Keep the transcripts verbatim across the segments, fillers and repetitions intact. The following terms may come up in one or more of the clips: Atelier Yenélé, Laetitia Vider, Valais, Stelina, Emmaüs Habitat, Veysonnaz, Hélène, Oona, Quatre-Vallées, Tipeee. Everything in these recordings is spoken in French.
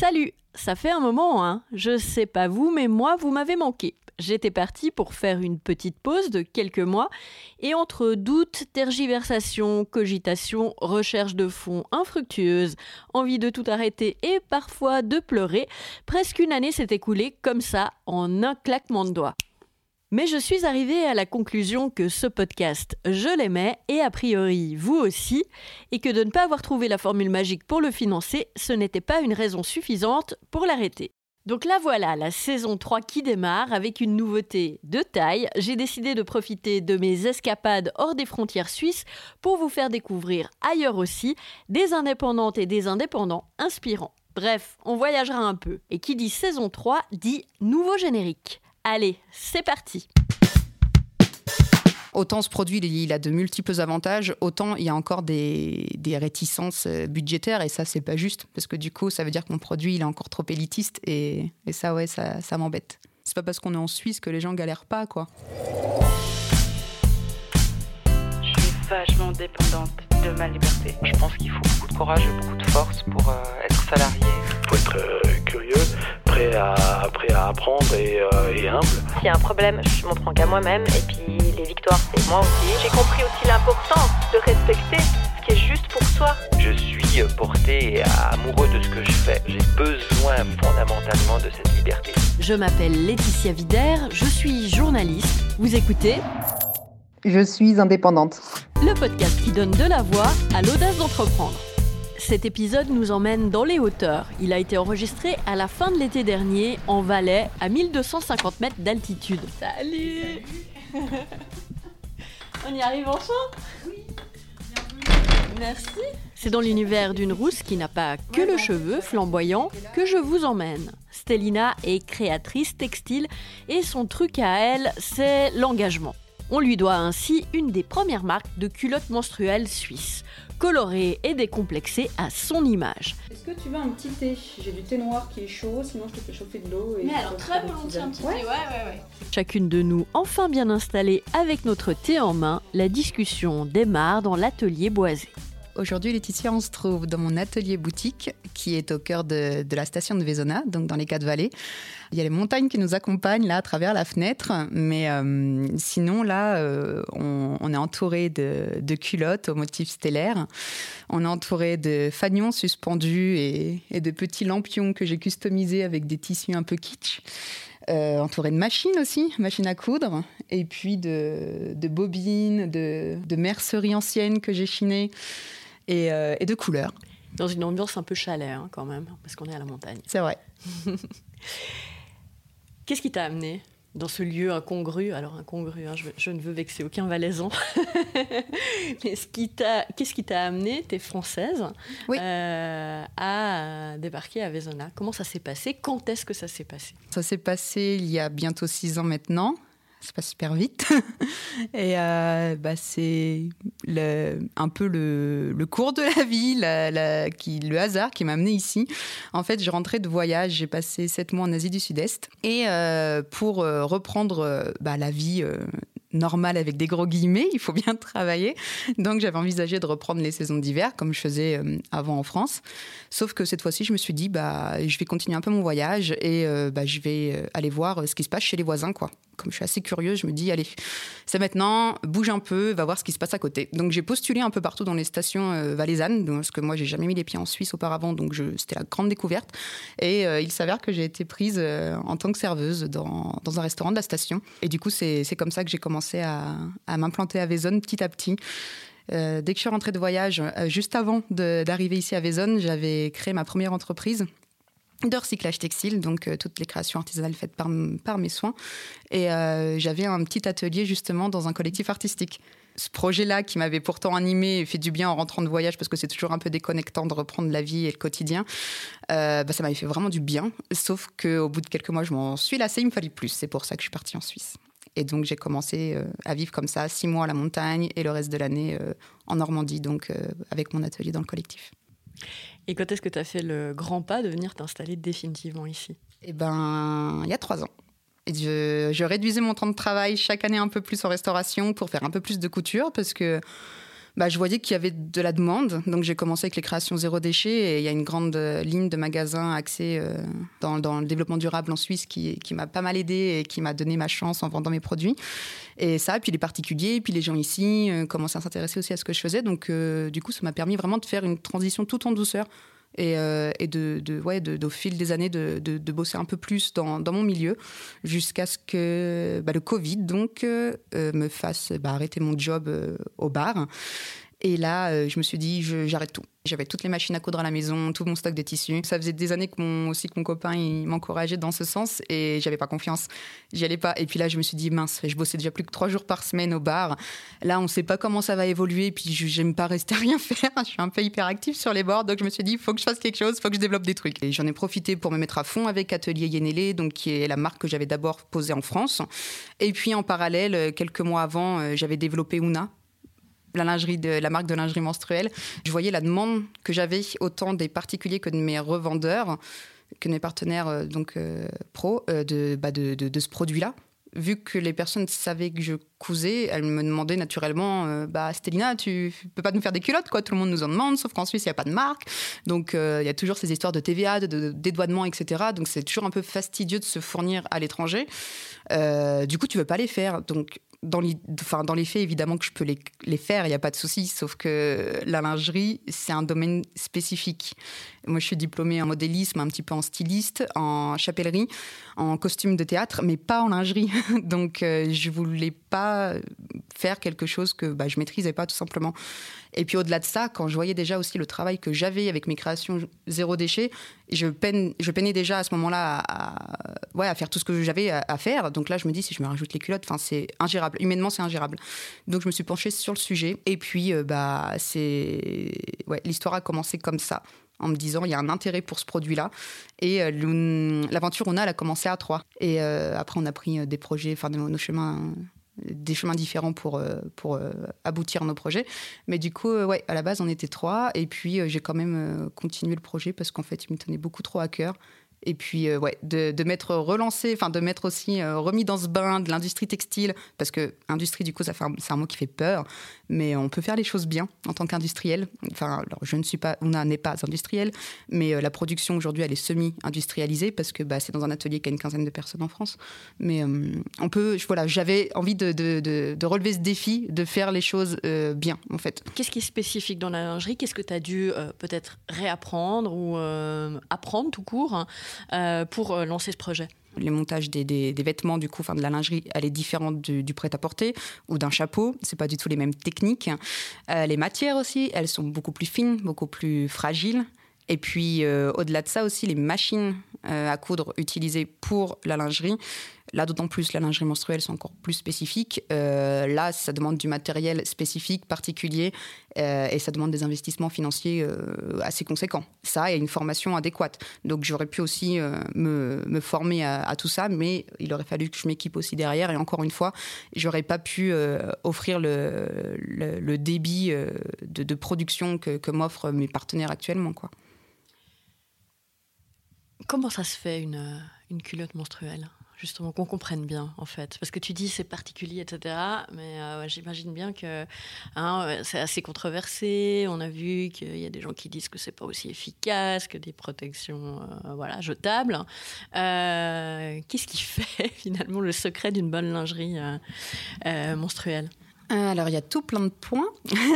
Salut, ça fait un moment, hein. Je sais pas vous, mais moi, vous m'avez manqué. J'étais partie pour faire une petite pause de quelques mois et entre doutes, tergiversations, cogitations, recherche de fonds infructueuse, envie de tout arrêter et parfois de pleurer, presque une année s'est écoulée comme ça, en un claquement de doigts. Mais je suis arrivée à la conclusion que ce podcast, je l'aimais, et a priori, vous aussi, et que de ne pas avoir trouvé la formule magique pour le financer, ce n'était pas une raison suffisante pour l'arrêter. Donc là voilà, la saison trois qui démarre avec une nouveauté de taille. J'ai décidé de profiter de mes escapades hors des frontières suisses pour vous faire découvrir ailleurs aussi des indépendantes et des indépendants inspirants. Bref, on voyagera un peu. Et qui dit saison trois dit nouveau générique. Allez, c'est parti. Autant ce produit, il a de multiples avantages, autant il y a encore des, des réticences budgétaires et ça, c'est pas juste parce que du coup, ça veut dire que mon produit, il est encore trop élitiste et, et ça, ouais, ça, ça m'embête. C'est pas parce qu'on est en Suisse que les gens galèrent pas, quoi. Je suis vachement dépendante de ma liberté. Je pense qu'il faut beaucoup de courage et beaucoup de force pour euh, être salarié. Il faut être euh, curieux, prêt à, prêt à apprendre et, euh, et humble. S'il y a un problème, je m'en prends qu'à moi-même et puis les victoires, c'est moi aussi. J'ai compris aussi l'importance de respecter ce qui est juste pour soi. Je suis porté amoureux de ce que je fais. J'ai besoin fondamentalement de cette liberté. Je m'appelle Laetitia Vider, je suis journaliste. Vous écoutez ? Je suis indépendante. Le podcast qui donne de la voix à l'audace d'entreprendre. Cet épisode nous emmène dans les hauteurs. Il a été enregistré à la fin de l'été dernier, en Valais, à mille deux cent cinquante mètres d'altitude. Salut, salut. On y arrive enfin ? Oui, bienvenue. Merci. C'est dans l'univers d'une rousse qui n'a pas que le cheveu flamboyant que je vous emmène. Stelina est créatrice textile et son truc à elle, c'est l'engagement. On lui doit ainsi une des premières marques de culottes menstruelles suisses, colorées et décomplexées à son image. Est-ce que tu veux un petit thé ? J'ai du thé noir qui est chaud, sinon je te fais chauffer de l'eau. Et mais alors très volontiers un petit thé, ouais, ouais, ouais, ouais. Chacune de nous, enfin bien installée avec notre thé en main, la discussion démarre dans l'atelier boisé. Aujourd'hui, Laetitia, on se trouve dans mon atelier boutique qui est au cœur de, de la station de Veysonnaz, donc dans les Quatre-Vallées. Il y a les montagnes qui nous accompagnent là à travers la fenêtre, mais euh, sinon là, euh, on, on est entouré de, de culottes au motif stellaire. On est entouré de fanions suspendus et, et de petits lampions que j'ai customisés avec des tissus un peu kitsch. Euh, entouré de machines aussi, machines à coudre, et puis de, de bobines, de, de merceries anciennes que j'ai chinées. Et, euh, et de couleurs. Dans une ambiance un peu chalet, hein, quand même, parce qu'on est à la montagne. C'est vrai. Qu'est-ce qui t'a amené dans ce lieu incongru ? Alors incongru, hein, je, veux, je ne veux vexer aucun Valaisan. Mais ce qui t'a, qu'est-ce qui t'a amené, t'es française, oui. euh, à débarquer à Veysonnaz ? Comment ça s'est passé ? Quand est-ce que ça s'est passé ? Ça s'est passé il y a bientôt six ans maintenant. Ça passe super vite. Et euh, bah, c'est le, un peu le, le cours de la vie, la, la, qui, le hasard qui m'a amenée ici. En fait, je rentrais de voyage. J'ai passé sept mois en Asie du Sud-Est. Et euh, pour euh, reprendre euh, bah, la vie... Euh, normal avec des gros guillemets, il faut bien travailler. Donc j'avais envisagé de reprendre les saisons d'hiver comme je faisais avant en France. Sauf que cette fois-ci, je me suis dit bah je vais continuer un peu mon voyage et euh, bah je vais aller voir ce qui se passe chez les voisins quoi. Comme je suis assez curieuse, je me dis allez, c'est maintenant, bouge un peu, va voir ce qui se passe à côté. Donc j'ai postulé un peu partout dans les stations euh, valaisannes parce que moi j'ai jamais mis les pieds en Suisse auparavant donc je, c'était la grande découverte et euh, il s'avère que j'ai été prise euh, en tant que serveuse dans dans un restaurant de la station et du coup c'est c'est comme ça que j'ai commencé À, à m'implanter à Veysonnaz petit à petit. Euh, dès que je suis rentrée de voyage, euh, juste avant de, d'arriver ici à Veysonnaz, j'avais créé ma première entreprise de recyclage textile, donc euh, toutes les créations artisanales faites par, par mes soins. Et euh, j'avais un petit atelier justement dans un collectif artistique. Ce projet-là qui m'avait pourtant animée et fait du bien en rentrant de voyage parce que c'est toujours un peu déconnectant de reprendre la vie et le quotidien, euh, bah, ça m'avait fait vraiment du bien. Sauf qu'au bout de quelques mois, je m'en suis lassée, il me fallait plus. C'est pour ça que je suis partie en Suisse. Et donc, j'ai commencé euh, à vivre comme ça, six mois à la montagne et le reste de l'année euh, en Normandie, donc euh, avec mon atelier dans le collectif. Et quand est-ce que tu as fait le grand pas de venir t'installer définitivement ici ? Eh bien, il y a trois ans. Et je, je réduisais mon temps de travail chaque année un peu plus en restauration pour faire un peu plus de couture parce que... bah, je voyais qu'il y avait de la demande. Donc, j'ai commencé avec les créations zéro déchet. Et il y a une grande ligne de magasins axée euh, dans, dans le développement durable en Suisse qui, qui m'a pas mal aidée et qui m'a donné ma chance en vendant mes produits. Et ça, puis les particuliers, puis les gens ici euh, commençaient à s'intéresser aussi à ce que je faisais. Donc, euh, du coup, ça m'a permis vraiment de faire une transition tout en douceur. Et, euh, et de, de, ouais, de, de, au fil des années, de, de, de bosser un peu plus dans, dans mon milieu, jusqu'à ce que bah, le Covid donc, euh, me fasse bah, arrêter mon job euh, au bar. Et là, euh, je me suis dit, je, j'arrête tout. J'avais toutes les machines à coudre à la maison, tout mon stock de tissus. Ça faisait des années que mon, aussi que mon copain il m'encourageait dans ce sens et j'avais pas confiance. J'y allais pas. Et puis là, je me suis dit, mince, je bossais déjà plus que trois jours par semaine au bar. Là, on sait pas comment ça va évoluer. Et puis, je, j'aime pas rester à rien faire. Je suis un peu hyperactive sur les bords. Donc, je me suis dit, il faut que je fasse quelque chose, il faut que je développe des trucs. Et j'en ai profité pour me mettre à fond avec Atelier Yenélé, donc qui est la marque que j'avais d'abord posée en France. Et puis, en parallèle, quelques mois avant, j'avais développé Oona, la lingerie de la marque de lingerie menstruelle. Je voyais la demande que j'avais autant des particuliers que de mes revendeurs, que de mes partenaires donc euh, pro euh, de, bah, de, de de ce produit-là. Vu que les personnes savaient que je cousais, elles me demandaient naturellement euh, bah Stelina, tu peux pas nous faire des culottes quoi, tout le monde nous en demande, sauf qu'en Suisse il y a pas de marque. Donc il euh, y a toujours ces histoires de T V A, de, de dédouanement, et cetera. Donc c'est toujours un peu fastidieux de se fournir à l'étranger. Euh, du coup tu veux pas les faire. Donc Dans les, enfin, dans les faits, évidemment que je peux les, les faire, il n'y a pas de souci, sauf que la lingerie, c'est un domaine spécifique. Moi, je suis diplômée en modélisme, un petit peu en styliste, en chapellerie, en costume de théâtre, mais pas en lingerie. Donc, euh, je ne voulais pas faire quelque chose que bah, je ne maîtrisais pas, tout simplement. Et puis, au-delà de ça, quand je voyais déjà aussi le travail que j'avais avec mes créations zéro déchet, je, peine, je peinais déjà à ce moment-là à, à, ouais, à faire tout ce que j'avais à, à faire. Donc là, je me dis, si je me rajoute les culottes, c'est ingérable. Humainement, c'est ingérable. Donc, je me suis penchée sur le sujet. Et puis, euh, bah, c'est... Ouais, l'histoire a commencé comme ça, en me disant il y a un intérêt pour ce produit-là. Et euh, l'aventure Oona, elle a commencé à trois. Et euh, après, on a pris des projets, enfin, nos chemins, des chemins différents pour, pour euh, aboutir à nos projets. Mais du coup, ouais, à la base, on était trois. Et puis, euh, j'ai quand même euh, continué le projet parce qu'en fait, il me tenait beaucoup trop à cœur. Et puis, euh, ouais, de, de m'être relancé, enfin, de m'être aussi euh, remis dans ce bain de l'industrie textile, parce que industrie, du coup, ça fait un, c'est un mot qui fait peur, mais on peut faire les choses bien en tant qu'industriel. Enfin, alors, je ne suis pas, on n'est pas industriel, mais euh, la production aujourd'hui, elle est semi-industrialisée, parce que bah, c'est dans un atelier qu'il y a une quinzaine de personnes en France. Mais euh, on peut, je, voilà, j'avais envie de, de, de, de relever ce défi, de faire les choses euh, bien, en fait. Qu'est-ce qui est spécifique dans la lingerie ? Qu'est-ce que tu as dû euh, peut-être réapprendre ou euh, apprendre tout court, hein ? Euh, pour euh, lancer ce projet. Les montages des, des, des vêtements, du coup, enfin de la lingerie, elle est différente du, du prêt-à-porter ou d'un chapeau. C'est pas du tout les mêmes techniques. Euh, les matières aussi, elles sont beaucoup plus fines, beaucoup plus fragiles. Et puis, euh, au-delà de ça aussi, les machines euh, à coudre utilisées pour la lingerie. Là, d'autant plus, la lingerie menstruelle, c'est encore plus spécifique. Euh, là, ça demande du matériel spécifique, particulier, euh, et ça demande des investissements financiers euh, assez conséquents. Ça, et une formation adéquate. Donc, j'aurais pu aussi euh, me, me former à, à tout ça, mais il aurait fallu que je m'équipe aussi derrière. Et encore une fois, j'aurais pas pu euh, offrir le, le, le débit euh, de, de production que, que m'offrent mes partenaires actuellement, quoi. Comment ça se fait, une, une culotte menstruelle ? Justement, qu'on comprenne bien, en fait. Parce que tu dis c'est particulier, et cetera. Mais euh, j'imagine bien que hein, c'est assez controversé. On a vu qu'il y a des gens qui disent que c'est pas aussi efficace, que des protections euh, voilà, jetables. Euh, qu'est-ce qui fait, finalement, le secret d'une bonne lingerie euh, euh, menstruelle ? Alors, il y a tout plein de points.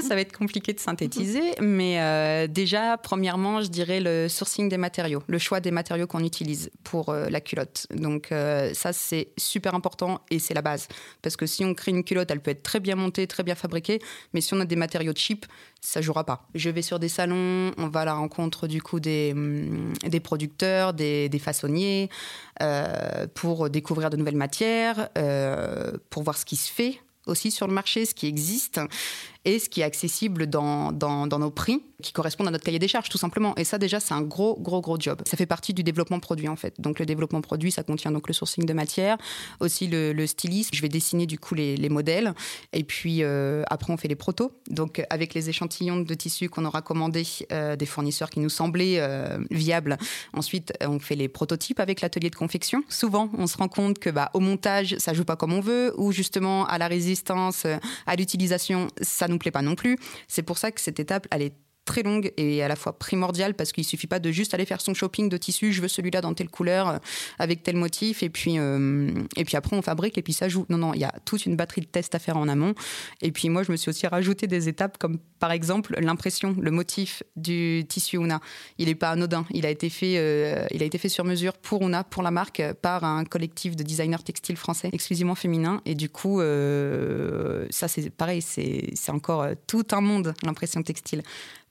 Ça va être compliqué de synthétiser. Mais euh, déjà, premièrement, je dirais le sourcing des matériaux, le choix des matériaux qu'on utilise pour euh, la culotte. Donc, euh, ça, c'est super important et c'est la base. Parce que si on crée une culotte, elle peut être très bien montée, très bien fabriquée. Mais si on a des matériaux cheap, ça ne jouera pas. Je vais sur des salons, on va à la rencontre du coup des, des producteurs, des, des façonniers, euh, pour découvrir de nouvelles matières, euh, pour voir ce qui se fait aussi sur le marché, ce qui existe et ce qui est accessible dans, dans, dans nos prix, qui correspondent à notre cahier des charges, tout simplement. Et ça, déjà, c'est un gros, gros, gros job. Ça fait partie du développement produit, en fait. Donc, le développement produit, ça contient donc le sourcing de matière, aussi le, le stylisme. Je vais dessiner, du coup, les, les modèles. Et puis, euh, après, on fait les protos. Donc, avec les échantillons de tissus qu'on aura commandés euh, des fournisseurs qui nous semblaient euh, viables. Ensuite, on fait les prototypes avec l'atelier de confection. Souvent, on se rend compte que, bah, au montage, ça joue pas comme on veut, ou justement, à la résine, résistance à l'utilisation, ça nous plaît pas non plus. C'est pour ça que cette étape, elle est très longue et à la fois primordiale, parce qu'il suffit pas de juste aller faire son shopping de tissu, je veux celui-là dans telle couleur avec tel motif, et puis euh, et puis après on fabrique et puis ça joue. Non non, il y a toute une batterie de tests à faire en amont. Et puis moi je me suis aussi rajouté des étapes comme par exemple l'impression, le motif du tissu Oona, il est pas anodin, il a été fait euh, il a été fait sur mesure pour Oona, pour la marque, par un collectif de designers textiles français exclusivement féminin. Et du coup euh, ça c'est pareil, c'est c'est encore tout un monde, l'impression textile.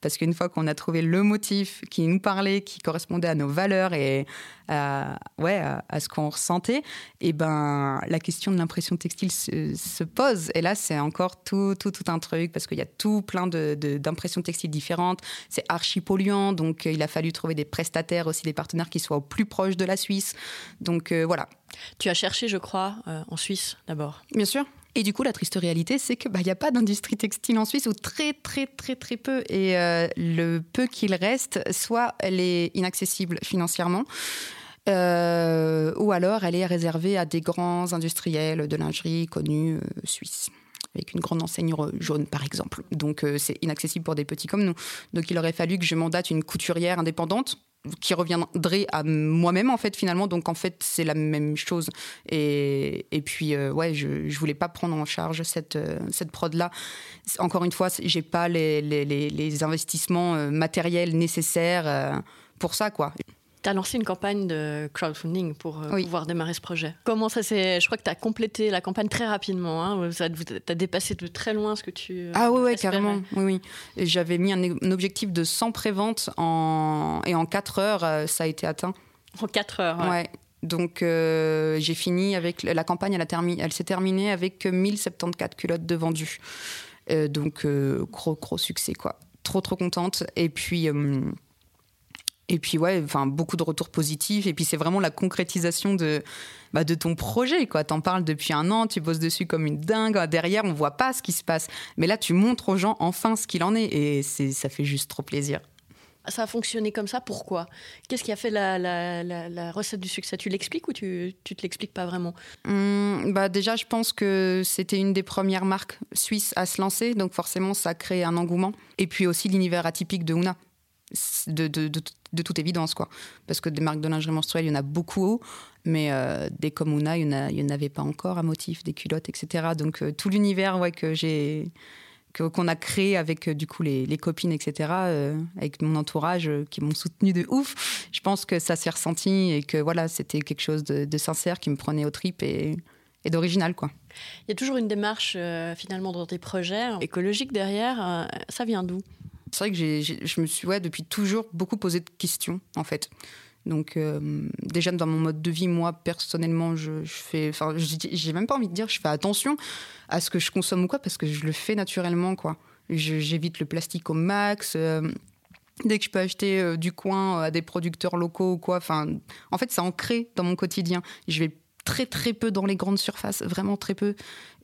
Parce qu'une fois qu'on a trouvé le motif qui nous parlait, qui correspondait à nos valeurs et à, ouais, à, à ce qu'on ressentait, et ben, la question de l'impression textile se, se pose. Et là, c'est encore tout, tout, tout un truc, parce qu'il y a tout plein de, de, d'impressions textiles différentes. C'est archi polluant, donc il a fallu trouver des prestataires aussi, des partenaires qui soient au plus proche de la Suisse. Donc euh, voilà. Tu as cherché, je crois, euh, en Suisse d'abord. Bien sûr. Et du coup, la triste réalité, c'est qu'il bah, n'y a pas d'industrie textile en Suisse, ou très, très, très, très peu. Et euh, le peu qu'il reste, soit elle est inaccessible financièrement, euh, ou alors elle est réservée à des grands industriels de lingerie connus euh, suisses, avec une grande enseigne jaune, par exemple. Donc, euh, c'est inaccessible pour des petits comme nous. Donc, il aurait fallu que je mandate une couturière indépendante, qui reviendrait à moi-même, en fait, finalement. Donc, en fait, c'est la même chose. Et, et puis, euh, ouais, je ne voulais pas prendre en charge cette, euh, cette prod-là. Encore une fois, je n'ai pas les, les, les, les investissements euh, matériels nécessaires euh, pour ça, quoi. Tu as lancé une campagne de crowdfunding pour euh, oui. pouvoir démarrer ce projet. Comment ça s'est... Je crois que tu as complété la campagne très rapidement. Hein. Tu as dépassé de très loin ce que tu euh, Ah oui, ouais, carrément. Oui, oui. J'avais mis un, un objectif de cent préventes en... et en quatre heures, euh, ça a été atteint. En quatre heures, ouais. ouais. Donc, euh, j'ai fini avec... La campagne, elle, a termi... elle s'est terminée avec mille soixante-quatorze culottes de vendues. Euh, donc, euh, gros, gros succès, quoi. Trop, trop contente. Et puis... Euh, Et puis, ouais, enfin, beaucoup de retours positifs. Et puis, c'est vraiment la concrétisation de, bah, de ton projet, quoi. T'en parles depuis un an, tu bosses dessus comme une dingue. Derrière, on voit pas ce qui se passe. Mais là, tu montres aux gens enfin ce qu'il en est. Et c'est, ça fait juste trop plaisir. Ça a fonctionné comme ça, pourquoi ? Qu'est-ce qui a fait la, la, la, la recette du succès ? Tu l'expliques ou tu ne te l'expliques pas vraiment ? Mmh, bah déjà, je pense que c'était une des premières marques suisses à se lancer. Donc forcément, ça a créé un engouement. Et puis aussi l'univers atypique de Oona. De, de, de, de toute évidence, quoi. Parce que des marques de lingerie menstruelle, il y en a beaucoup, mais euh, des comme Oona, il n'y en avait pas encore à motif, des culottes, et cetera. Donc euh, tout l'univers ouais, que j'ai, que, qu'on a créé avec euh, du coup, les, les copines, et cetera, euh, avec mon entourage euh, qui m'ont soutenue de ouf, je pense que ça s'est ressenti et que voilà, c'était quelque chose de, de sincère qui me prenait aux tripes et, et d'original, quoi. Il y a toujours une démarche, euh, finalement, dans tes projets écologiques derrière. Euh, ça vient d'où ? C'est vrai que j'ai, j'ai, je me suis ouais, depuis toujours beaucoup posé de questions, en fait. Donc, euh, déjà, dans mon mode de vie, moi, personnellement, je, je fais... Enfin, j'ai même pas envie de dire je fais attention à ce que je consomme ou quoi, parce que je le fais naturellement, quoi. Je, j'évite le plastique au max. Euh, dès que je peux acheter euh, du coin à des producteurs locaux ou quoi, enfin... En fait, c'est ancré dans mon quotidien. Je vais très, très peu dans les grandes surfaces, vraiment très peu.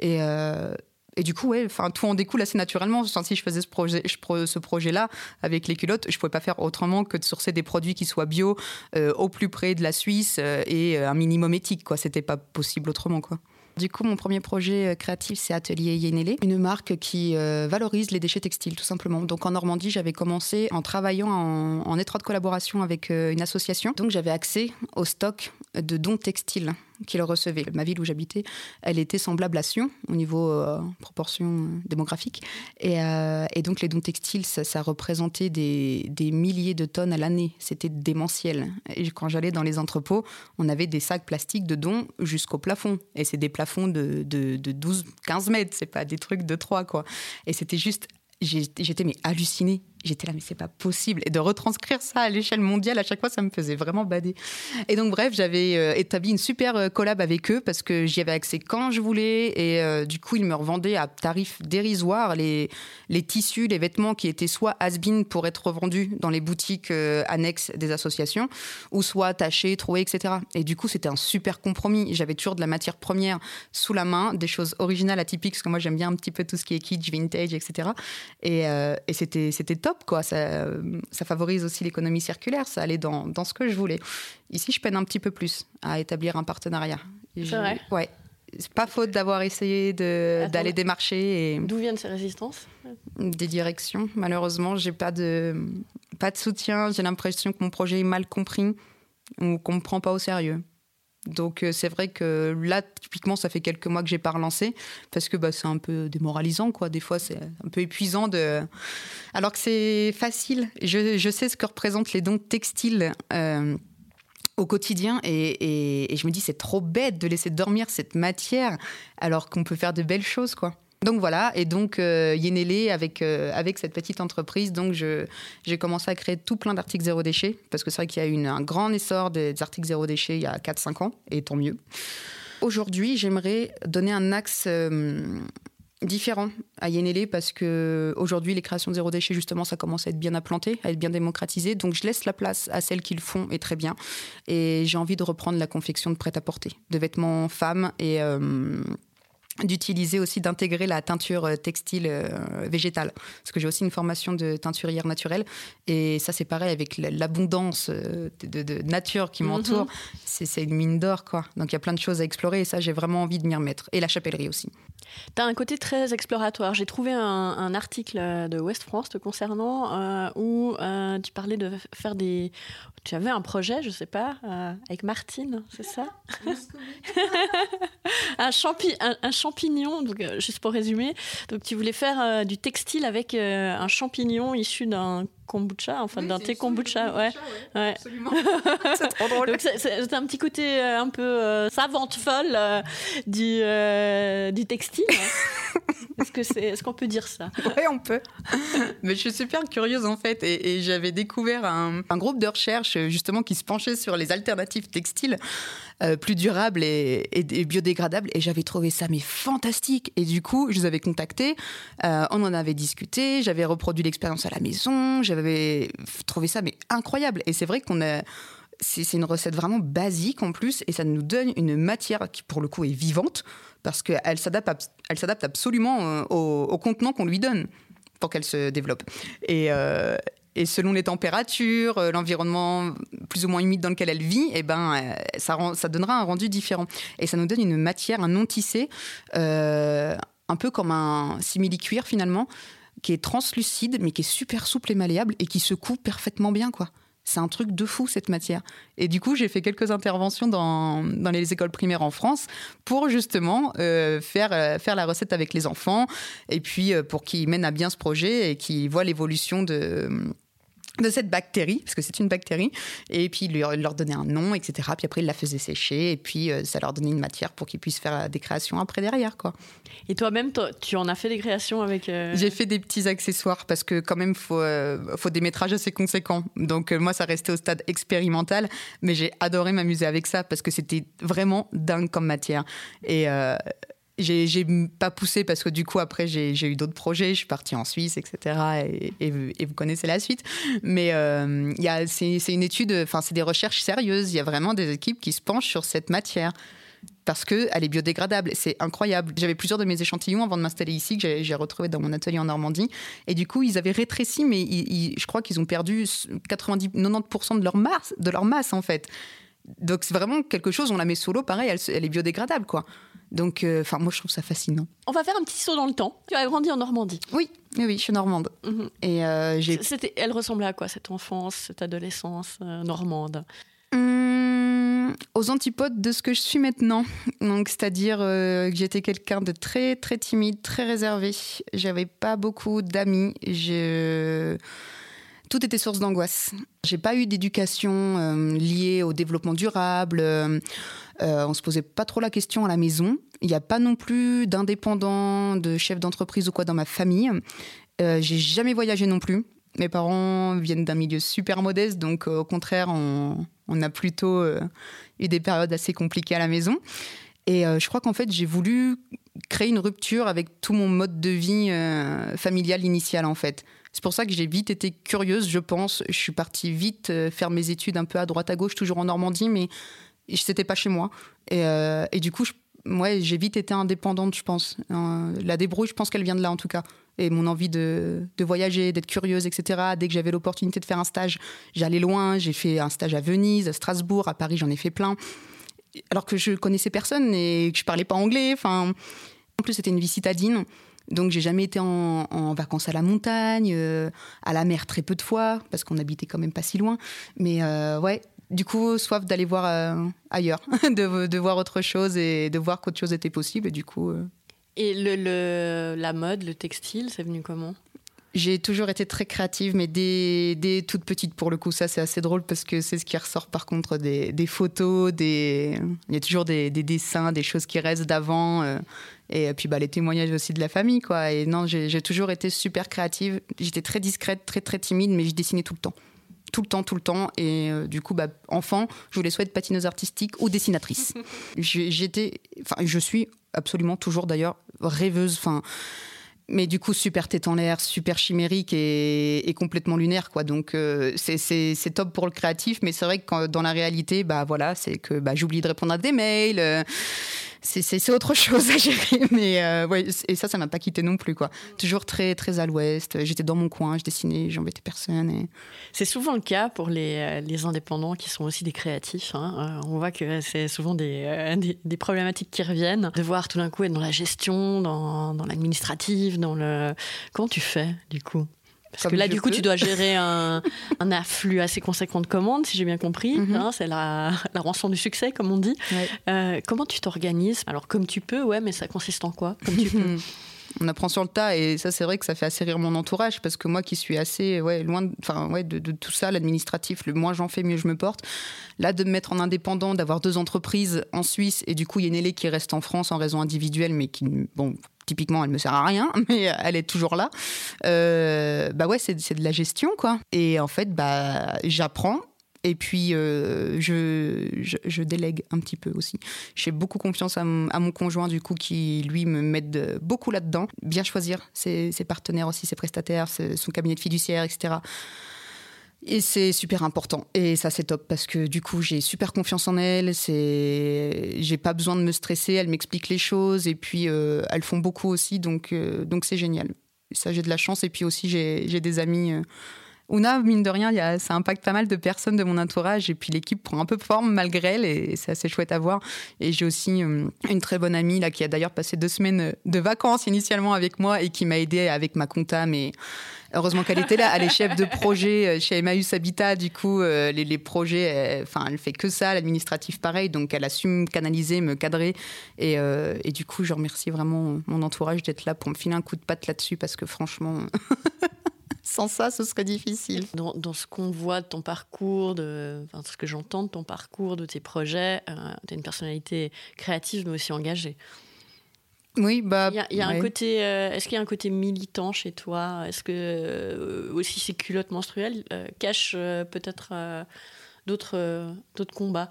Et... Euh, Et du coup, ouais, tout en découle assez naturellement. Enfin, si je faisais ce, projet, je, ce projet-là avec les culottes, je ne pouvais pas faire autrement que de sourcer des produits qui soient bio, euh, au plus près de la Suisse euh, et un minimum éthique, quoi. Ce n'était pas possible autrement, quoi. Du coup, mon premier projet créatif, c'est Atelier Yenélé, une marque qui euh, valorise les déchets textiles, tout simplement. Donc, en Normandie, j'avais commencé en travaillant en, en étroite collaboration avec euh, une association. Donc, j'avais accès au stock de dons textiles qu'ils recevaient. Ma ville où j'habitais, elle était semblable à Sion, au niveau euh, proportion euh, démographique. Et, euh, et donc, les dons textiles, ça, ça représentait des, des milliers de tonnes à l'année. C'était démentiel. Et quand j'allais dans les entrepôts, on avait des sacs plastiques de dons jusqu'au plafond. Et c'est des plafonds de, de, de douze quinze mètres, c'est pas des trucs de trois, quoi. Et c'était juste... J'étais mais hallucinée. J'étais là, mais c'est pas possible. Et de retranscrire ça à l'échelle mondiale, à chaque fois, ça me faisait vraiment bader. Et donc, bref, j'avais euh, établi une super euh, collab avec eux parce que j'y avais accès quand je voulais. Et euh, du coup, ils me revendaient à tarif dérisoire les, les tissus, les vêtements qui étaient soit has-been pour être revendus dans les boutiques euh, annexes des associations, ou soit tachés, troués, et cetera. Et du coup, c'était un super compromis. J'avais toujours de la matière première sous la main, des choses originales, atypiques, parce que moi, j'aime bien un petit peu tout ce qui est kitsch, vintage, et cetera. Et, euh, et c'était, c'était top. Quoi. Ça, ça favorise aussi l'économie circulaire, ça allait dans, dans ce que je voulais. Ici, je peine un petit peu plus à établir un partenariat. C'est je... vrai ? Ouais. c'est pas faute d'avoir essayé de, d'aller démarcher. Et d'où viennent ces résistances? Des directions. Malheureusement, j'ai pas de, pas de soutien. J'ai l'impression que mon projet est mal compris ou qu'on me prend pas au sérieux. Donc c'est vrai que là, typiquement, ça fait quelques mois que j'ai pas relancé parce que bah, c'est un peu démoralisant, quoi. Des fois, c'est un peu épuisant de. Alors que c'est facile. Je, je sais ce que représentent les dons textiles. Euh, au quotidien et, et, et je me dis c'est trop bête de laisser dormir cette matière alors qu'on peut faire de belles choses, quoi. Donc voilà, et donc euh, Yenélé avec, euh, avec cette petite entreprise, donc je, j'ai commencé à créer tout plein d'articles zéro déchet parce que c'est vrai qu'il y a eu un grand essor des articles zéro déchet il y a quatre à cinq ans et tant mieux. Aujourd'hui, j'aimerais donner un axe euh, différent à Yenélé parce que aujourd'hui les créations de zéro déchet justement ça commence à être bien implanté, à être bien démocratisé, donc je laisse la place à celles qui le font et très bien, et j'ai envie de reprendre la confection de prêt-à-porter, de vêtements femmes et euh, d'utiliser aussi, d'intégrer la teinture textile euh, végétale parce que j'ai aussi une formation de teinturière naturelle et ça c'est pareil avec l'abondance de, de, de nature qui m'entoure, mmh. c'est, c'est une mine d'or, quoi. Donc il y a plein de choses à explorer et ça j'ai vraiment envie de m'y remettre, et la chapellerie aussi. T'as un côté très exploratoire. J'ai trouvé un, un article de Ouest France te concernant euh, où euh, tu parlais de faire des... Tu avais un projet, je sais pas, euh, avec Martine, c'est ça ? un, champi... un, un champignon, donc, euh, juste pour résumer. Donc tu voulais faire euh, du textile avec euh, un champignon issu d'un kombucha, enfin oui, d'un thé kombucha. kombucha ouais. Ouais. Absolument. C'est trop drôle. Donc c'est, c'est un petit côté euh, un peu euh, savante folle euh, du, euh, du textile. Est-ce que c'est, est-ce qu'on peut dire ça ? Oui, on peut. Mais je suis super curieuse en fait, et, et j'avais découvert un, un groupe de recherche justement qui se penchait sur les alternatives textiles euh, plus durables et, et, et biodégradables, et j'avais trouvé ça mais fantastique. Et du coup, je les avais contactés, euh, on en avait discuté, j'avais reproduit l'expérience à la maison, j'avais trouvé ça mais incroyable. Et c'est vrai qu'on a C'est, c'est une recette vraiment basique en plus, et ça nous donne une matière qui pour le coup est vivante parce qu'elle s'adapte, ab- elle s'adapte absolument au, au contenant qu'on lui donne pour qu'elle se développe. Et, euh, et selon les températures, l'environnement plus ou moins humide dans lequel elle vit, et ben, ça, rend, ça donnera un rendu différent. Et ça nous donne une matière, un non tissé, euh, un peu comme un simili-cuir finalement, qui est translucide mais qui est super souple et malléable et qui se coud parfaitement bien, quoi. C'est un truc de fou, cette matière. Et du coup, j'ai fait quelques interventions dans, dans les écoles primaires en France pour justement euh, faire, euh, faire la recette avec les enfants, et puis euh, pour qu'ils mènent à bien ce projet et qu'ils voient l'évolution de, de cette bactérie, parce que c'est une bactérie, et puis leur, leur donner un nom, et cetera. Puis après, ils la faisaient sécher, et puis euh, ça leur donnait une matière pour qu'ils puissent faire des créations après derrière, quoi. Et toi-même, toi, tu en as fait des créations avec... Euh... J'ai fait des petits accessoires parce que quand même, il faut, euh, faut des métrages assez conséquents. Donc euh, moi, ça restait au stade expérimental, mais j'ai adoré m'amuser avec ça parce que c'était vraiment dingue comme matière. Et... Euh, J'ai, j'ai pas poussé parce que du coup après j'ai, j'ai eu d'autres projets, je suis partie en Suisse, et cetera. Et, et, et vous connaissez la suite. Mais euh, y a, c'est, c'est une étude, enfin c'est des recherches sérieuses. Il y a vraiment des équipes qui se penchent sur cette matière parce que elle est biodégradable. C'est incroyable. J'avais plusieurs de mes échantillons avant de m'installer ici que j'ai, j'ai retrouvé dans mon atelier en Normandie. Et du coup ils avaient rétréci, mais ils, ils, je crois qu'ils ont perdu quatre-vingt-dix, quatre-vingt-dix, quatre-vingt-dix pour cent de leur masse, de leur masse en fait. Donc c'est vraiment quelque chose. On la met sous l'eau, pareil, elle, elle est biodégradable, quoi. Donc, enfin, euh, moi, je trouve ça fascinant. On va faire un petit saut dans le temps. Tu as grandi en Normandie. Oui, oui, je suis normande. Mm-hmm. Et euh, j'ai. C'était, elle ressemblait à quoi cette enfance, cette adolescence euh, normande? Mmh, aux antipodes de ce que je suis maintenant. Donc, c'est-à-dire euh, que j'étais quelqu'un de très, très timide, très réservé. J'avais pas beaucoup d'amis. Je... Tout était source d'angoisse. J'ai pas eu d'éducation euh, liée au développement durable. Euh, Euh, on se posait pas trop la question à la maison. Il n'y a pas non plus d'indépendant, de chef d'entreprise ou quoi dans ma famille. Euh, j'ai jamais voyagé non plus. Mes parents viennent d'un milieu super modeste, donc euh, au contraire, on, on a plutôt euh, eu des périodes assez compliquées à la maison. Et euh, je crois qu'en fait, j'ai voulu créer une rupture avec tout mon mode de vie euh, familial initial, en fait. C'est pour ça que j'ai vite été curieuse, je pense. Je suis partie vite euh, faire mes études un peu à droite à gauche, toujours en Normandie, mais... C'était pas chez moi. Et, euh, et du coup, je, ouais, j'ai vite été indépendante, je pense. Euh, la débrouille, je pense qu'elle vient de là, en tout cas. Et mon envie de, de voyager, d'être curieuse, et cetera. Dès que j'avais l'opportunité de faire un stage, j'allais loin. J'ai fait un stage à Venise, à Strasbourg, à Paris, j'en ai fait plein. alors que je connaissais personne et que je parlais pas anglais. Enfin, en plus, c'était une vie citadine. Donc, j'ai jamais été en, en vacances à la montagne, euh, à la mer très peu de fois, parce qu'on habitait quand même pas si loin. Mais euh, ouais, du coup, soif d'aller voir euh, ailleurs, de, de voir autre chose et de voir qu'autre chose était possible. Et du coup... Euh... Et le, le, la mode, le textile, c'est venu comment ? J'ai toujours été très créative, mais dès, dès toute petite, pour le coup. Ça, c'est assez drôle parce que c'est ce qui ressort, par contre, des, des photos, des... il y a toujours des, des dessins, des choses qui restent d'avant. Euh, et puis, bah, les témoignages aussi de la famille, quoi. Et non, j'ai, j'ai toujours été super créative. J'étais très discrète, très, très timide, mais je dessinais tout le temps. Tout le temps, tout le temps. Et euh, du coup, bah, enfant, je voulais soit être patineuse artistique ou dessinatrice. J'étais... Enfin, je suis absolument toujours, d'ailleurs, rêveuse. Enfin... Mais du coup, super tête en l'air, super chimérique et, et complètement lunaire, quoi. Donc, euh, c'est, c'est, c'est top pour le créatif, mais c'est vrai que quand, dans la réalité, bah, voilà, c'est que bah, j'oublie de répondre à des mails. Euh, c'est, c'est, c'est autre chose à gérer. Mais, euh, ouais, et ça, ça ne m'a pas quittée non plus, quoi. Toujours très, très à l'ouest. J'étais dans mon coin, je dessinais, j'embêtais personne. Et... C'est souvent le cas pour les, les indépendants qui sont aussi des créatifs. Hein. On voit que c'est souvent des, des, des problématiques qui reviennent. De voir tout d'un coup être dans la gestion, dans, dans l'administratif, dans le... Comment tu fais, du coup ? Parce Comme que là, du coup, peux. tu dois gérer un, un afflux assez conséquent de commandes, si j'ai bien compris. Mm-hmm. Hein, c'est la, la rançon du succès, comme on dit. Ouais. Euh, comment tu t'organises ? Alors, comme tu peux, ouais, mais ça consiste en quoi ? Comme tu peux. On apprend sur le tas, et ça, c'est vrai que ça fait assez rire mon entourage, parce que moi, qui suis assez ouais, loin de, ouais, de, de tout ça, l'administratif, le moins j'en fais, mieux je me porte. Là, de me mettre en indépendant, d'avoir deux entreprises en Suisse, et du coup, Yenélé qui reste en France en raison individuelle, mais qui... bon. Typiquement, elle ne me sert à rien, mais elle est toujours là. Euh, bah ouais, c'est, c'est de la gestion, quoi. Et en fait, bah, j'apprends et puis euh, je, je, je délègue un petit peu aussi. J'ai beaucoup confiance à, m- à mon conjoint, du coup, qui, lui, me m'aide beaucoup là-dedans. Bien choisir ses, ses partenaires aussi, ses prestataires, ses, son cabinet de fiduciaire, et cetera. Et c'est super important. Et ça, c'est top parce que du coup, j'ai super confiance en elles. C'est... J'ai pas besoin de me stresser. Elles m'expliquent les choses. Et puis, euh, elles font beaucoup aussi. Donc, euh, donc c'est génial. Ça, j'ai de la chance. Et puis aussi, j'ai, j'ai des amis. Euh... Oona, mine de rien, y a... ça impacte pas mal de personnes de mon entourage. Et puis, l'équipe prend un peu forme malgré elle. Et c'est assez chouette à voir. Et j'ai aussi euh, une très bonne amie là, qui a d'ailleurs passé deux semaines de vacances initialement avec moi et qui m'a aidée avec ma compta. Mais... Heureusement qu'elle était là, elle est chef de projet chez Emmaüs Habitat, du coup, euh, les, les projets, enfin, elle, elle fait que ça, l'administratif pareil, donc elle a su me canaliser, me cadrer, et, euh, et du coup, je remercie vraiment mon entourage d'être là pour me filer un coup de patte là-dessus, parce que franchement, sans ça, ce serait difficile. Dans, dans ce qu'on voit de ton parcours, de, enfin, ce que j'entends de ton parcours, de tes projets, euh, tu as une personnalité créative, mais aussi engagée. Oui, bah, il y a, il y a ouais. un côté, euh, est-ce qu'il y a un côté militant chez toi ? Est-ce que euh, aussi ces culottes menstruelles euh, cachent euh, peut-être euh, d'autres, euh, d'autres combats ?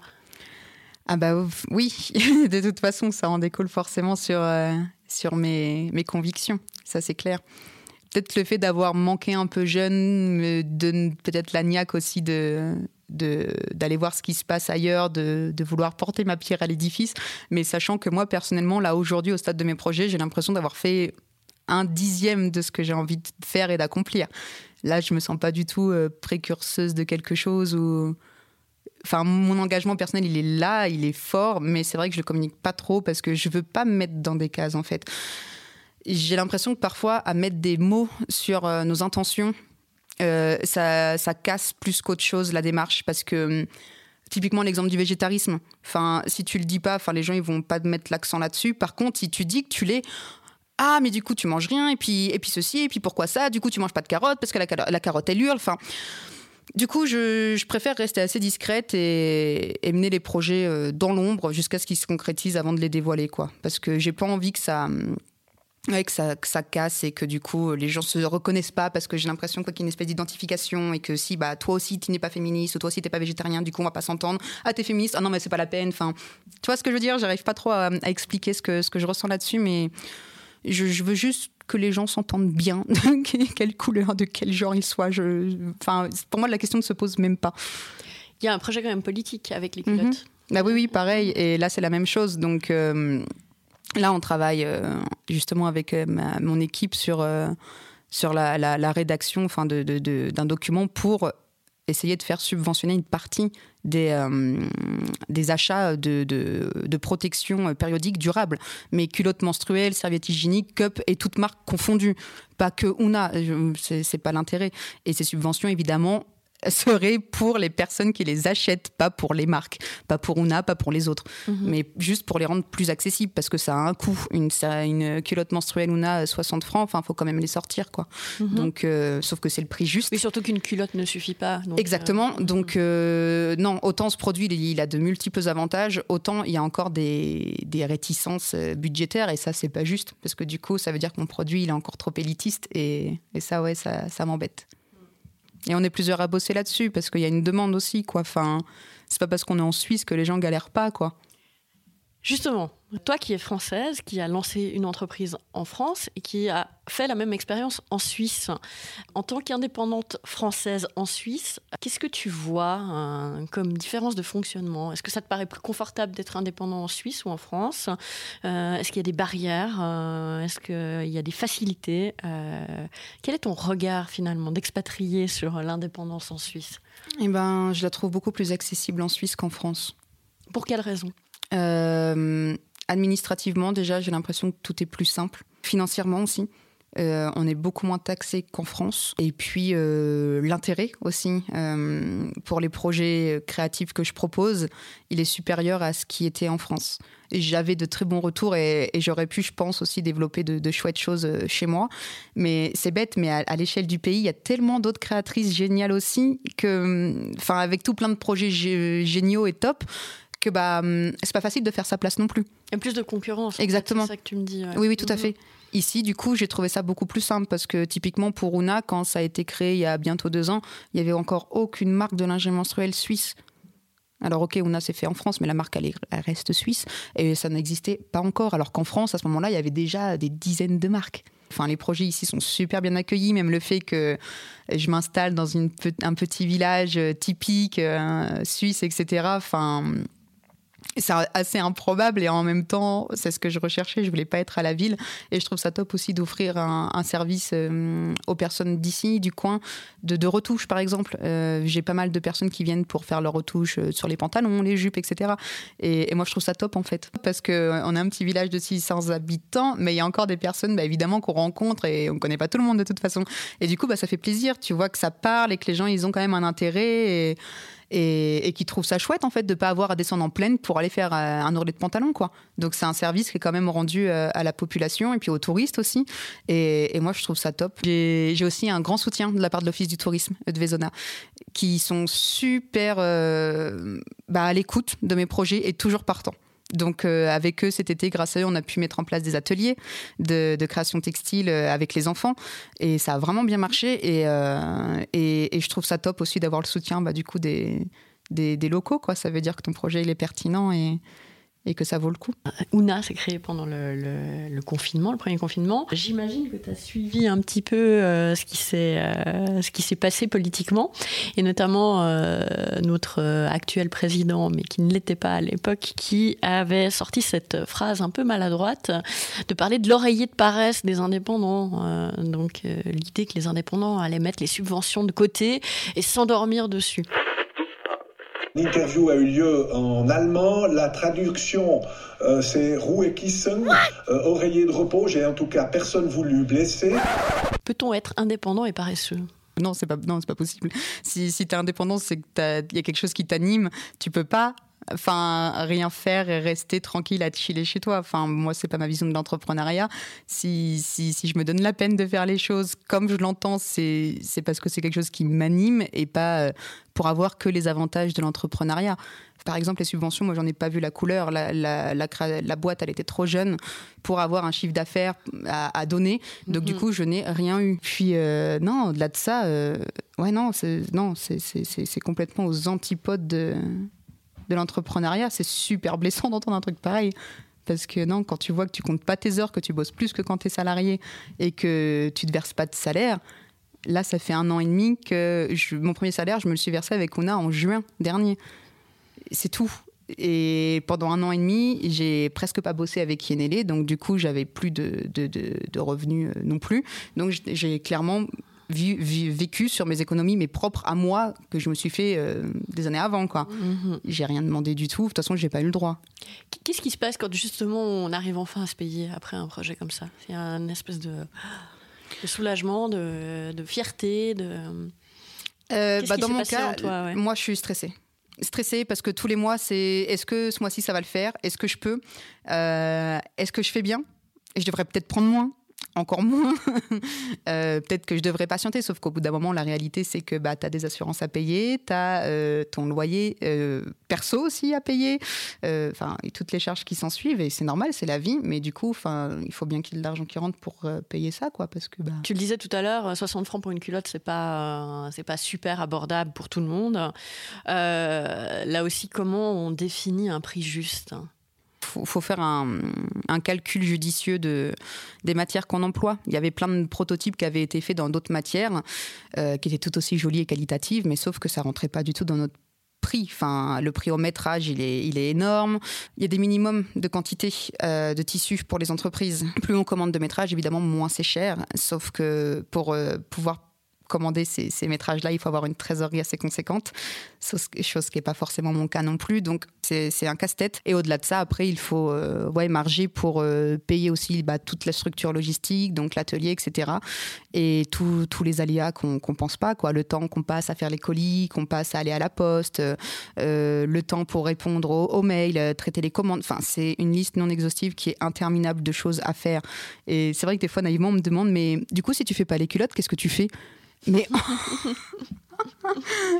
Ah bah oui, de toute façon, ça en découle forcément sur, euh, sur mes, mes convictions, ça c'est clair. Peut-être le fait d'avoir manqué un peu jeune, de, peut-être la niaque aussi de... De, d'aller voir ce qui se passe ailleurs, de, de vouloir porter ma pierre à l'édifice, mais sachant que moi, personnellement, là, aujourd'hui, au stade de mes projets, j'ai l'impression d'avoir fait un dixième de ce que j'ai envie de faire et d'accomplir. Là, je me sens pas du tout euh, précurseuse de quelque chose ou... Enfin, mon engagement personnel, il est là, il est fort, mais c'est vrai que je le communique pas trop parce que je veux pas me mettre dans des cases, en fait. J'ai l'impression que parfois, à mettre des mots sur euh, nos intentions... Euh, ça, ça casse plus qu'autre chose la démarche parce que typiquement l'exemple du végétarisme, enfin, si tu le dis pas, enfin, les gens ils vont pas mettre l'accent là-dessus. Par contre, si tu dis que tu l'es, ah mais du coup tu manges rien et puis, et puis ceci et puis pourquoi ça, du coup tu manges pas de carotte parce que la, la carotte elle hurle, enfin du coup, je, je préfère rester assez discrète et, et mener les projets dans l'ombre jusqu'à ce qu'ils se concrétisent avant de les dévoiler, quoi, parce que j'ai pas envie que ça... Ouais, que ça, que ça casse et que du coup les gens se reconnaissent pas parce que j'ai l'impression quoi, qu'il y a une espèce d'identification et que si bah, toi aussi tu n'es pas féministe ou toi aussi tu n'es pas végétarien, du coup on va pas s'entendre. Ah t'es féministe, ah non mais c'est pas la peine. Enfin, tu vois ce que je veux dire, j'arrive pas trop à, à expliquer ce que, ce que je ressens là-dessus, mais je, je veux juste que les gens s'entendent bien, de quelle couleur, de quel genre ils soient. Je, je, enfin, pour moi la question ne se pose même pas. Il y a un projet quand même politique avec les culottes. Mm-hmm. Bah oui, oui, pareil, et là c'est la même chose, donc... Euh, là, on travaille euh, justement avec euh, ma, mon équipe sur, euh, sur la, la, la rédaction enfin, de, de, de, d'un document pour essayer de faire subventionner une partie des, euh, des achats de, de, de protection périodique durable. Mais culottes menstruelles, serviettes hygiéniques, cups et toutes marques confondues. Pas que Oona, c'est, c'est pas l'intérêt. Et ces subventions, évidemment, seraient pour les personnes qui les achètent, pas pour les marques, pas pour Oona, pas pour les autres. Mmh. Mais juste pour les rendre plus accessibles, parce que ça a un coût. Une, ça, une culotte menstruelle Oona, soixante francs, enfin, il faut quand même les sortir, quoi. Mmh. Donc, euh, sauf que c'est le prix juste. Mais surtout qu'une culotte ne suffit pas. Donc, exactement. Euh... Donc, euh, non, autant ce produit, il, il a de multiples avantages, autant il y a encore des, des réticences budgétaires, et ça, c'est pas juste, parce que du coup, ça veut dire que mon produit, il est encore trop élitiste, et, et ça, ouais, ça, ça m'embête. Et on est plusieurs à bosser là-dessus, parce qu'il y a une demande aussi, quoi. Enfin, c'est pas parce qu'on est en Suisse que les gens galèrent pas, quoi. Justement, toi qui es française, qui a lancé une entreprise en France et qui a fait la même expérience en Suisse, en tant qu'indépendante française en Suisse, qu'est-ce que tu vois euh, comme différence de fonctionnement ? Est-ce que ça te paraît plus confortable d'être indépendant en Suisse ou en France ? euh, Est-ce qu'il y a des barrières ? euh, Est-ce qu'il y a des facilités ? euh, Quel est ton regard finalement d'expatrié sur l'indépendance en Suisse ? Eh ben, je la trouve beaucoup plus accessible en Suisse qu'en France. Pour quelle raison ? Euh, administrativement, déjà, j'ai l'impression que tout est plus simple. Financièrement aussi, euh, on est beaucoup moins taxé qu'en France. Et puis, euh, l'intérêt aussi euh, pour les projets créatifs que je propose, il est supérieur à ce qui était en France. J'avais de très bons retours et, et j'aurais pu, je pense, aussi développer de, de chouettes choses chez moi. Mais c'est bête, mais à, à l'échelle du pays, il y a tellement d'autres créatrices géniales aussi, que, enfin, avec tout plein de projets g- géniaux et top, que bah, c'est pas facile de faire sa place non plus. Il y a plus de concurrence. Exactement. En fait, c'est ça que tu me dis. Ouais. Oui, oui, tout à fait. Ici, du coup, j'ai trouvé ça beaucoup plus simple, parce que typiquement pour Oona, quand ça a été créé il y a bientôt deux ans, il n'y avait encore aucune marque de linge menstruel suisse. Alors ok, Oona s'est fait en France, mais la marque, elle, est, elle reste suisse, et ça n'existait pas encore. Alors qu'en France, à ce moment-là, il y avait déjà des dizaines de marques. Enfin, les projets ici sont super bien accueillis, même le fait que je m'installe dans une, un petit village typique, euh, suisse, et cetera. Enfin... c'est assez improbable, et en même temps, c'est ce que je recherchais. Je voulais pas être à la ville, et je trouve ça top aussi d'offrir un, un service euh, aux personnes d'ici, du coin, de, de retouches par exemple. Euh, j'ai pas mal de personnes qui viennent pour faire leurs retouches sur les pantalons, les jupes, et cetera. Et, et moi, je trouve ça top en fait, parce que on a un petit village de six cents habitants, mais il y a encore des personnes, bah, évidemment, qu'on rencontre, et on connaît pas tout le monde de toute façon. Et du coup, bah, ça fait plaisir. Tu vois que ça parle et que les gens, ils ont quand même un intérêt. Et... Et, et qui trouvent ça chouette en fait de ne pas avoir à descendre en plaine pour aller faire euh, un ourlet de pantalon, quoi. Donc c'est un service qui est quand même rendu euh, à la population et puis aux touristes aussi, et, et moi je trouve ça top. J'ai, j'ai aussi un grand soutien de la part de l'Office du tourisme de Veysonnaz, qui sont super euh, bah, à l'écoute de mes projets et toujours partants. Donc euh, avec eux cet été, grâce à eux, on a pu mettre en place des ateliers de, de création textile avec les enfants, et ça a vraiment bien marché, et, euh, et, et je trouve ça top aussi d'avoir le soutien bah, du coup des, des, des locaux, quoi. Ça veut dire que ton projet il est pertinent et, et que ça vaut le coup. Oona s'est créée pendant le, le, le confinement, le premier confinement. J'imagine que tu as suivi un petit peu euh, ce, qui s'est, euh, ce qui s'est passé politiquement, et notamment euh, notre actuel président, mais qui ne l'était pas à l'époque, qui avait sorti cette phrase un peu maladroite de parler de l'oreiller de paresse des indépendants. Euh, donc euh, l'idée que les indépendants allaient mettre les subventions de côté et s'endormir dessus. L'interview a eu lieu en allemand, la traduction euh, c'est Ruhe kissen, euh, oreiller de repos, j'ai en tout cas personne voulu blesser. Peut-on être indépendant et paresseux ? Non, c'est pas, non, c'est pas possible. Si, si t'es indépendant, c'est que il y a quelque chose qui t'anime, tu peux pas... Enfin, rien faire et rester tranquille à chiller chez toi. Enfin, moi, c'est pas ma vision de l'entrepreneuriat. Si, si, si je me donne la peine de faire les choses comme je l'entends, c'est, c'est parce que c'est quelque chose qui m'anime et pas pour avoir que les avantages de l'entrepreneuriat. Par exemple, les subventions, moi, j'en ai pas vu la couleur. La, la, la, la boîte, elle était trop jeune pour avoir un chiffre d'affaires à, à donner. Donc, mm-hmm. du coup, je n'ai rien eu. Puis, euh, non, au-delà de ça, euh, ouais, non, c'est, non c'est, c'est, c'est, c'est complètement aux antipodes de... de l'entrepreneuriat. C'est super blessant d'entendre un truc pareil, parce que non, quand tu vois que tu comptes pas tes heures, que tu bosses plus que quand t'es salarié et que tu te verses pas de salaire, là ça fait un an et demi que je, mon premier salaire je me le suis versé avec Oona en juin dernier, c'est tout. Et pendant un an et demi, j'ai presque pas bossé avec Yenélé, donc du coup j'avais plus de, de, de, de revenus non plus, donc j'ai clairement vu, vu, vécu sur mes économies, mes propres à moi, que je me suis fait euh, des années avant, quoi. Mm-hmm. J'ai rien demandé du tout. De toute façon, j'ai pas eu le droit. Qu'est-ce qui se passe quand justement on arrive enfin à se payer après un projet comme ça? Il y a une espèce de, de soulagement, de, de fierté, de. Euh, Qu'est-ce bah, qui dans s'est mon passé cas, en toi, ouais. Moi, je suis stressée. Stressée parce que tous les mois, c'est est-ce que ce mois-ci ça va le faire? Est-ce que je peux? euh, Est-ce que je fais bien? Je devrais peut-être prendre moins, encore moins. euh, peut-être que je devrais patienter, sauf qu'au bout d'un moment, la réalité, c'est que bah, tu as des assurances à payer, tu as euh, ton loyer euh, perso aussi à payer, euh, et toutes les charges qui s'en suivent, et c'est normal, c'est la vie, mais du coup, il faut bien qu'il y ait de l'argent qui rentre pour euh, payer ça, quoi, parce que... Bah... Tu le disais tout à l'heure, soixante francs pour une culotte, c'est pas, euh, c'est pas super abordable pour tout le monde. Euh, là aussi, comment on définit un prix juste ? Il faut faire un, un calcul judicieux de, des matières qu'on emploie. Il y avait plein de prototypes qui avaient été faits dans d'autres matières, euh, qui étaient tout aussi jolies et qualitatives, mais sauf que ça ne rentrait pas du tout dans notre prix. Enfin, le prix au métrage, il est, il est énorme. Il y a des minimums de quantité euh, de tissus pour les entreprises. Plus on commande de métrage, évidemment, moins c'est cher. Sauf que pour euh, pouvoir commander ces, ces métrages-là, il faut avoir une trésorerie assez conséquente, chose qui n'est pas forcément mon cas non plus, donc c'est, c'est un casse-tête. Et au-delà de ça, après, il faut euh, ouais, marger pour euh, payer aussi bah, toute la structure logistique, donc l'atelier, et cetera. Et tous les aléas qu'on ne pense pas, quoi. Le temps qu'on passe à faire les colis, qu'on passe à aller à la poste, euh, le temps pour répondre aux, aux mails, traiter les commandes, enfin, c'est une liste non exhaustive qui est interminable de choses à faire. Et c'est vrai que des fois, naïvement, on me demande, mais du coup, si tu ne fais pas les culottes, qu'est-ce que tu fais ? Mais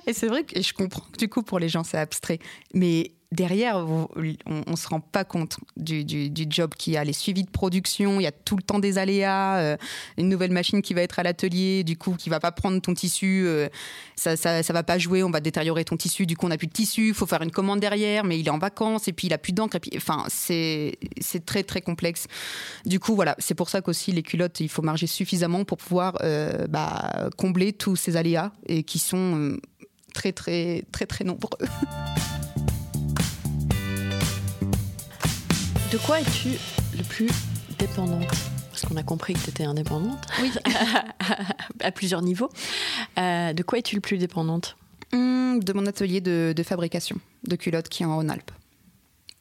et c'est vrai que je comprends que du coup pour les gens c'est abstrait, mais derrière on, on se rend pas compte du, du, du job qu'il y a, les suivis de production, il y a tout le temps des aléas, euh, une nouvelle machine qui va être à l'atelier, du coup qui va pas prendre ton tissu, euh, ça, ça, ça va pas jouer, on va détériorer ton tissu, du coup on n'a plus de tissu, il faut faire une commande derrière, mais il est en vacances et puis il a plus d'encre, et puis enfin c'est, c'est très très complexe. Du coup voilà, c'est pour ça qu'aussi les culottes il faut marger suffisamment pour pouvoir euh, bah, combler tous ces aléas et qui sont euh, très très très très nombreux. De quoi es-tu le plus dépendante ? Parce qu'on a compris que tu étais indépendante. Oui. À plusieurs niveaux. Euh, de quoi es-tu le plus dépendante ? Mmh, de mon atelier de, de fabrication de culottes qui est en Rhône-Alpes.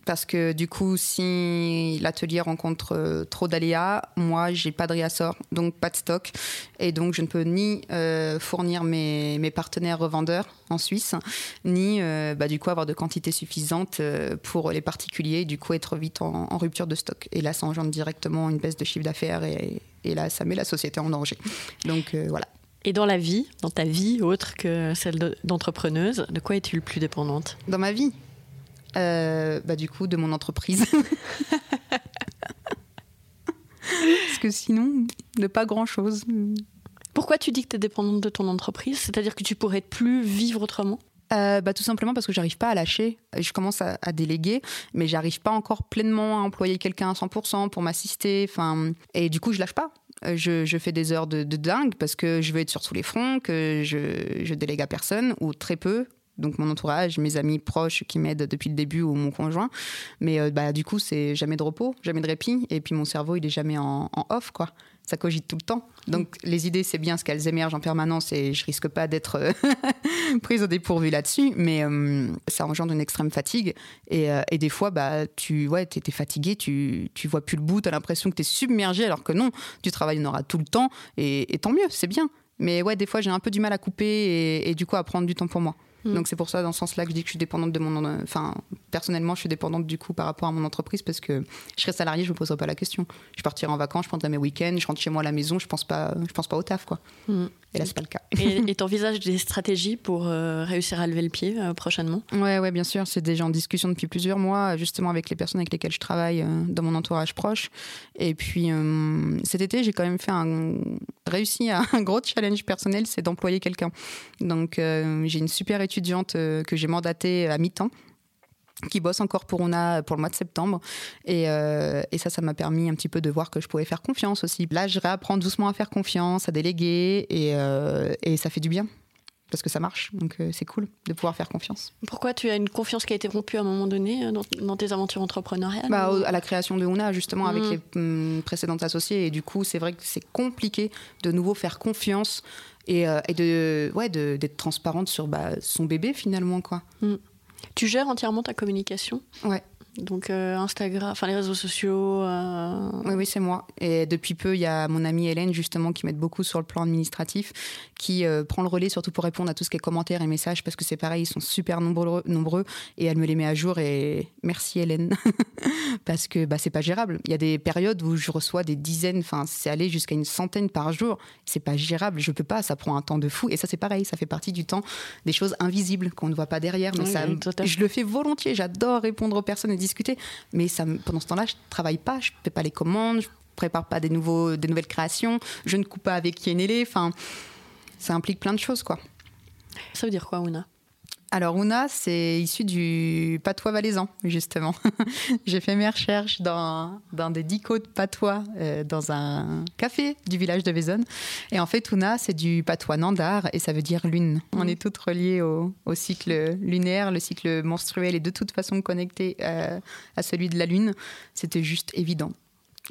Parce que du coup, si l'atelier rencontre euh, trop d'aléas, moi, j'ai pas de réassort, donc pas de stock. Et donc, je ne peux ni euh, fournir mes, mes partenaires revendeurs en Suisse, ni euh, bah, du coup, avoir de quantité suffisante euh, pour les particuliers, et du coup, être vite en, en rupture de stock. Et là, ça engendre directement une baisse de chiffre d'affaires et, et là, ça met la société en danger. Donc, euh, voilà. Et dans la vie, dans ta vie, autre que celle d'entrepreneuse, de quoi es-tu le plus dépendante ? Dans ma vie ? Euh, bah du coup de mon entreprise parce que sinon de pas grand chose. Pourquoi tu dis que t'es dépendante de ton entreprise? C'est-à-dire que tu pourrais plus vivre autrement? Euh, bah, tout simplement parce que j'arrive pas à lâcher. Je commence à, à déléguer, mais j'arrive pas encore pleinement à employer quelqu'un à cent pour cent pour m'assister. Enfin, et du coup, je lâche pas. Je, je fais des heures de, de dingue parce que je veux être sur tous les fronts, que je, je délègue à personne ou très peu. Donc mon entourage, mes amis proches qui m'aident depuis le début ou mon conjoint. Mais euh, bah, du coup, c'est jamais de repos, jamais de répit. Et puis mon cerveau, il est jamais en, en off, quoi. Ça cogite tout le temps. Donc mmh. les idées, c'est bien parce qu'elles émergent en permanence et je risque pas d'être prise au dépourvu là-dessus. Mais euh, ça engendre une extrême fatigue. Et, euh, et des fois, bah, tu ouais, t'es, t'es fatigué, tu, tu vois plus le bout, t'as l'impression que t'es submergé alors que non, du travail, il y en aura tout le temps. Et, et tant mieux, c'est bien. Mais ouais, des fois, j'ai un peu du mal à couper et, et du coup à prendre du temps pour moi. Donc c'est pour ça, dans ce sens-là, que je dis que je suis dépendante de mon... Enfin, personnellement, je suis dépendante du coup par rapport à mon entreprise parce que je serais salariée, je ne me poserais pas la question. Je partirais en vacances, je prendrais mes week-ends, je rentre chez moi à la maison, je ne pense pas, je pense pas au taf, quoi. Mmh. Et là, ce n'est pas le cas. Et tu envisages des stratégies pour euh, réussir à lever le pied euh, prochainement ? Ouais, ouais, bien sûr. C'est déjà en discussion depuis plusieurs mois, justement avec les personnes avec lesquelles je travaille euh, dans mon entourage proche. Et puis, euh, cet été, j'ai quand même fait un... réussi à un gros challenge personnel, c'est d'employer quelqu'un. Donc, euh, j'ai une super étude étudiante que j'ai mandatée à mi-temps, qui bosse encore pour Oona pour le mois de septembre. Et, euh, et ça, ça m'a permis un petit peu de voir que je pouvais faire confiance aussi. Là, je réapprends doucement à faire confiance, à déléguer et, euh, et ça fait du bien parce que ça marche. Donc, euh, c'est cool de pouvoir faire confiance. Pourquoi tu as une confiance qui a été rompue à un moment donné dans, dans tes aventures entrepreneuriales? Bah, ou... À la création de Oona, justement, mmh. avec les mm, précédentes associées. Et du coup, c'est vrai que c'est compliqué de nouveau faire confiance et, euh, et de, ouais, de, d'être transparente sur bah, son bébé finalement, quoi. Mmh. Tu gères entièrement ta communication? Ouais. Donc euh, Instagram, enfin les réseaux sociaux. Euh... Oui, oui, c'est moi. Et depuis peu, il y a mon amie Hélène justement qui m'aide beaucoup sur le plan administratif, qui euh, prend le relais surtout pour répondre à tout ce qui est commentaires et messages parce que c'est pareil, ils sont super nombreux, nombreux et elle me les met à jour et merci Hélène parce que bah c'est pas gérable. Il y a des périodes où je reçois des dizaines, enfin c'est allé jusqu'à une centaine par jour. C'est pas gérable, je peux pas, ça prend un temps de fou et ça c'est pareil, ça fait partie du temps des choses invisibles qu'on ne voit pas derrière, mais oui, ça, oui, je le fais volontiers. J'adore répondre aux personnes et discuter, mais ça, pendant ce temps-là, je travaille pas, je fais pas les commandes, je prépare pas des nouveaux, des nouvelles créations, je ne coupe pas avec Yenélé. Enfin, ça implique plein de choses, quoi. Ça veut dire quoi, Oona ? Alors, Oona, c'est issu du patois valaisan, justement. J'ai fait mes recherches dans, dans des dicots de patois, euh, dans un café du village de Veysonnaz. Et en fait, Oona, c'est du patois nandar et ça veut dire lune. On mmh. est toutes reliées au, au cycle lunaire, le cycle menstruel est de toute façon connecté euh, à celui de la lune. C'était juste évident.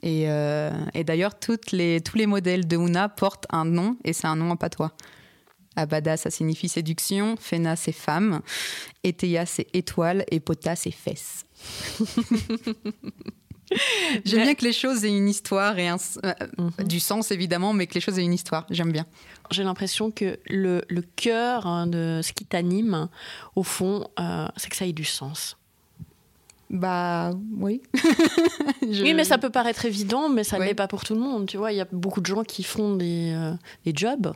Et, euh, et d'ailleurs, toutes les, tous les modèles de Oona portent un nom et c'est un nom en patois. Abada, ça signifie séduction, Fena, c'est femme, Eteya, c'est étoile, et Pota, c'est fesses. J'aime bien que les choses aient une histoire, et un, euh, mm-hmm. du sens évidemment, mais que les choses aient une histoire, j'aime bien. J'ai l'impression que le, le cœur de ce qui t'anime, au fond, euh, c'est que ça ait du sens. Bah oui. Je... Oui, mais ça peut paraître évident, mais ça ouais. n'est pas pour tout le monde, tu vois, il y a beaucoup de gens qui font des, euh, des jobs.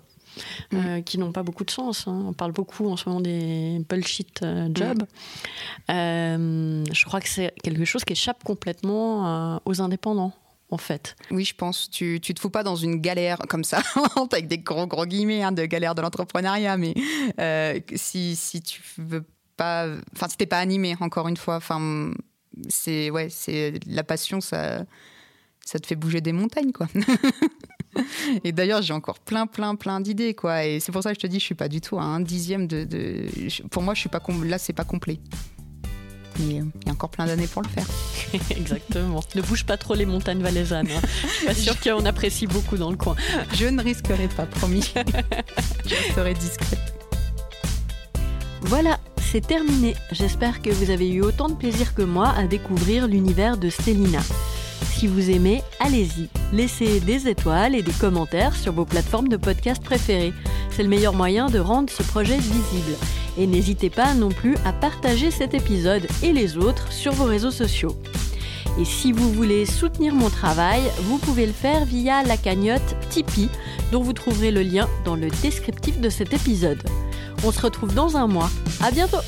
Mmh. Euh, qui n'ont pas beaucoup de sens, hein. On parle beaucoup en ce moment des bullshit euh, jobs. Mmh. Euh, je crois que c'est quelque chose qui échappe complètement euh, aux indépendants, en fait. Oui, je pense. Tu, tu te fous pas dans une galère comme ça, avec des gros gros guillemets, hein, de galère de l'entrepreneuriat, mais euh, si, si tu veux pas... Enfin, si t'es pas animé, encore une fois. Enfin, c'est... Ouais, c'est... La passion, ça... ça te fait bouger des montagnes, quoi. Et d'ailleurs, j'ai encore plein, plein, plein d'idées, quoi. Et c'est pour ça que je te dis, je suis pas du tout à un dixième de... de... Pour moi, je suis pas com... là, c'est pas complet. Il y a encore plein d'années pour le faire. Exactement. Ne bouge pas trop les montagnes valaisannes. Hein. Je suis pas sûre qu'on apprécie beaucoup dans le coin. Je ne risquerai pas, promis. Je serai discrète. Voilà, c'est terminé. J'espère que vous avez eu autant de plaisir que moi à découvrir l'univers de Stelina. Si vous aimez, allez-y. Laissez des étoiles et des commentaires sur vos plateformes de podcast préférées. C'est le meilleur moyen de rendre ce projet visible. Et n'hésitez pas non plus à partager cet épisode et les autres sur vos réseaux sociaux. Et si vous voulez soutenir mon travail, vous pouvez le faire via la cagnotte Tipeee, dont vous trouverez le lien dans le descriptif de cet épisode. On se retrouve dans un mois. À bientôt!